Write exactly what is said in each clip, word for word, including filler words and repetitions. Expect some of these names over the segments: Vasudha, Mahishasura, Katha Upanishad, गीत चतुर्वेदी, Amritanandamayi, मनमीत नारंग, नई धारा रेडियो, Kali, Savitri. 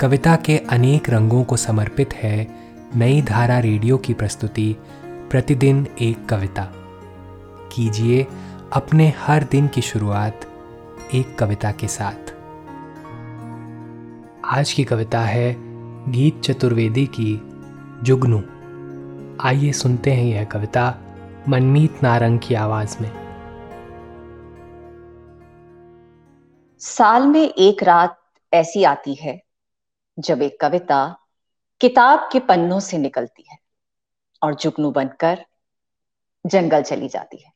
कविता के अनेक रंगों को समर्पित है नई धारा रेडियो की प्रस्तुति प्रतिदिन एक कविता। कीजिए अपने हर दिन की शुरुआत एक कविता के साथ। आज की कविता है गीत चतुर्वेदी की जुगनू। आइए सुनते हैं यह कविता मनमीत नारंग की आवाज में। साल में एक रात ऐसी आती है जब एक कविता किताब के पन्नों से निकलती है और जुगनू बनकर जंगल चली जाती है।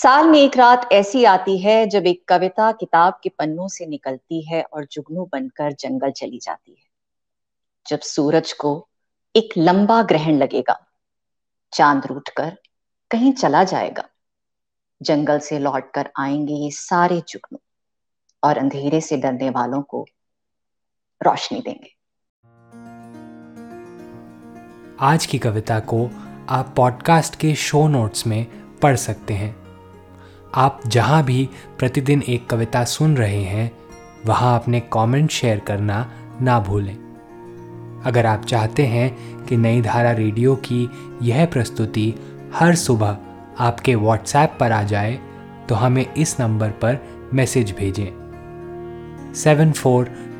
साल में एक रात ऐसी आती है जब एक कविता किताब के पन्नों से निकलती है और जुगनू बनकर जंगल चली जाती है। जब सूरज को एक लंबा ग्रहण लगेगा, चांद रूठकर कहीं चला जाएगा, जंगल से लौटकर आएंगे ये सारे जुगनू और अंधेरे से डरने वालों को रोशनी देंगे। आज की कविता को आप पॉडकास्ट के शो नोट्स में पढ़ सकते हैं। आप जहां भी प्रतिदिन एक कविता सुन रहे हैं वहां अपने कमेंट शेयर करना ना भूलें। अगर आप चाहते हैं कि नई धारा रेडियो की यह प्रस्तुति हर सुबह आपके व्हाट्सएप पर आ जाए तो हमें इस नंबर पर मैसेज भेजें सात चार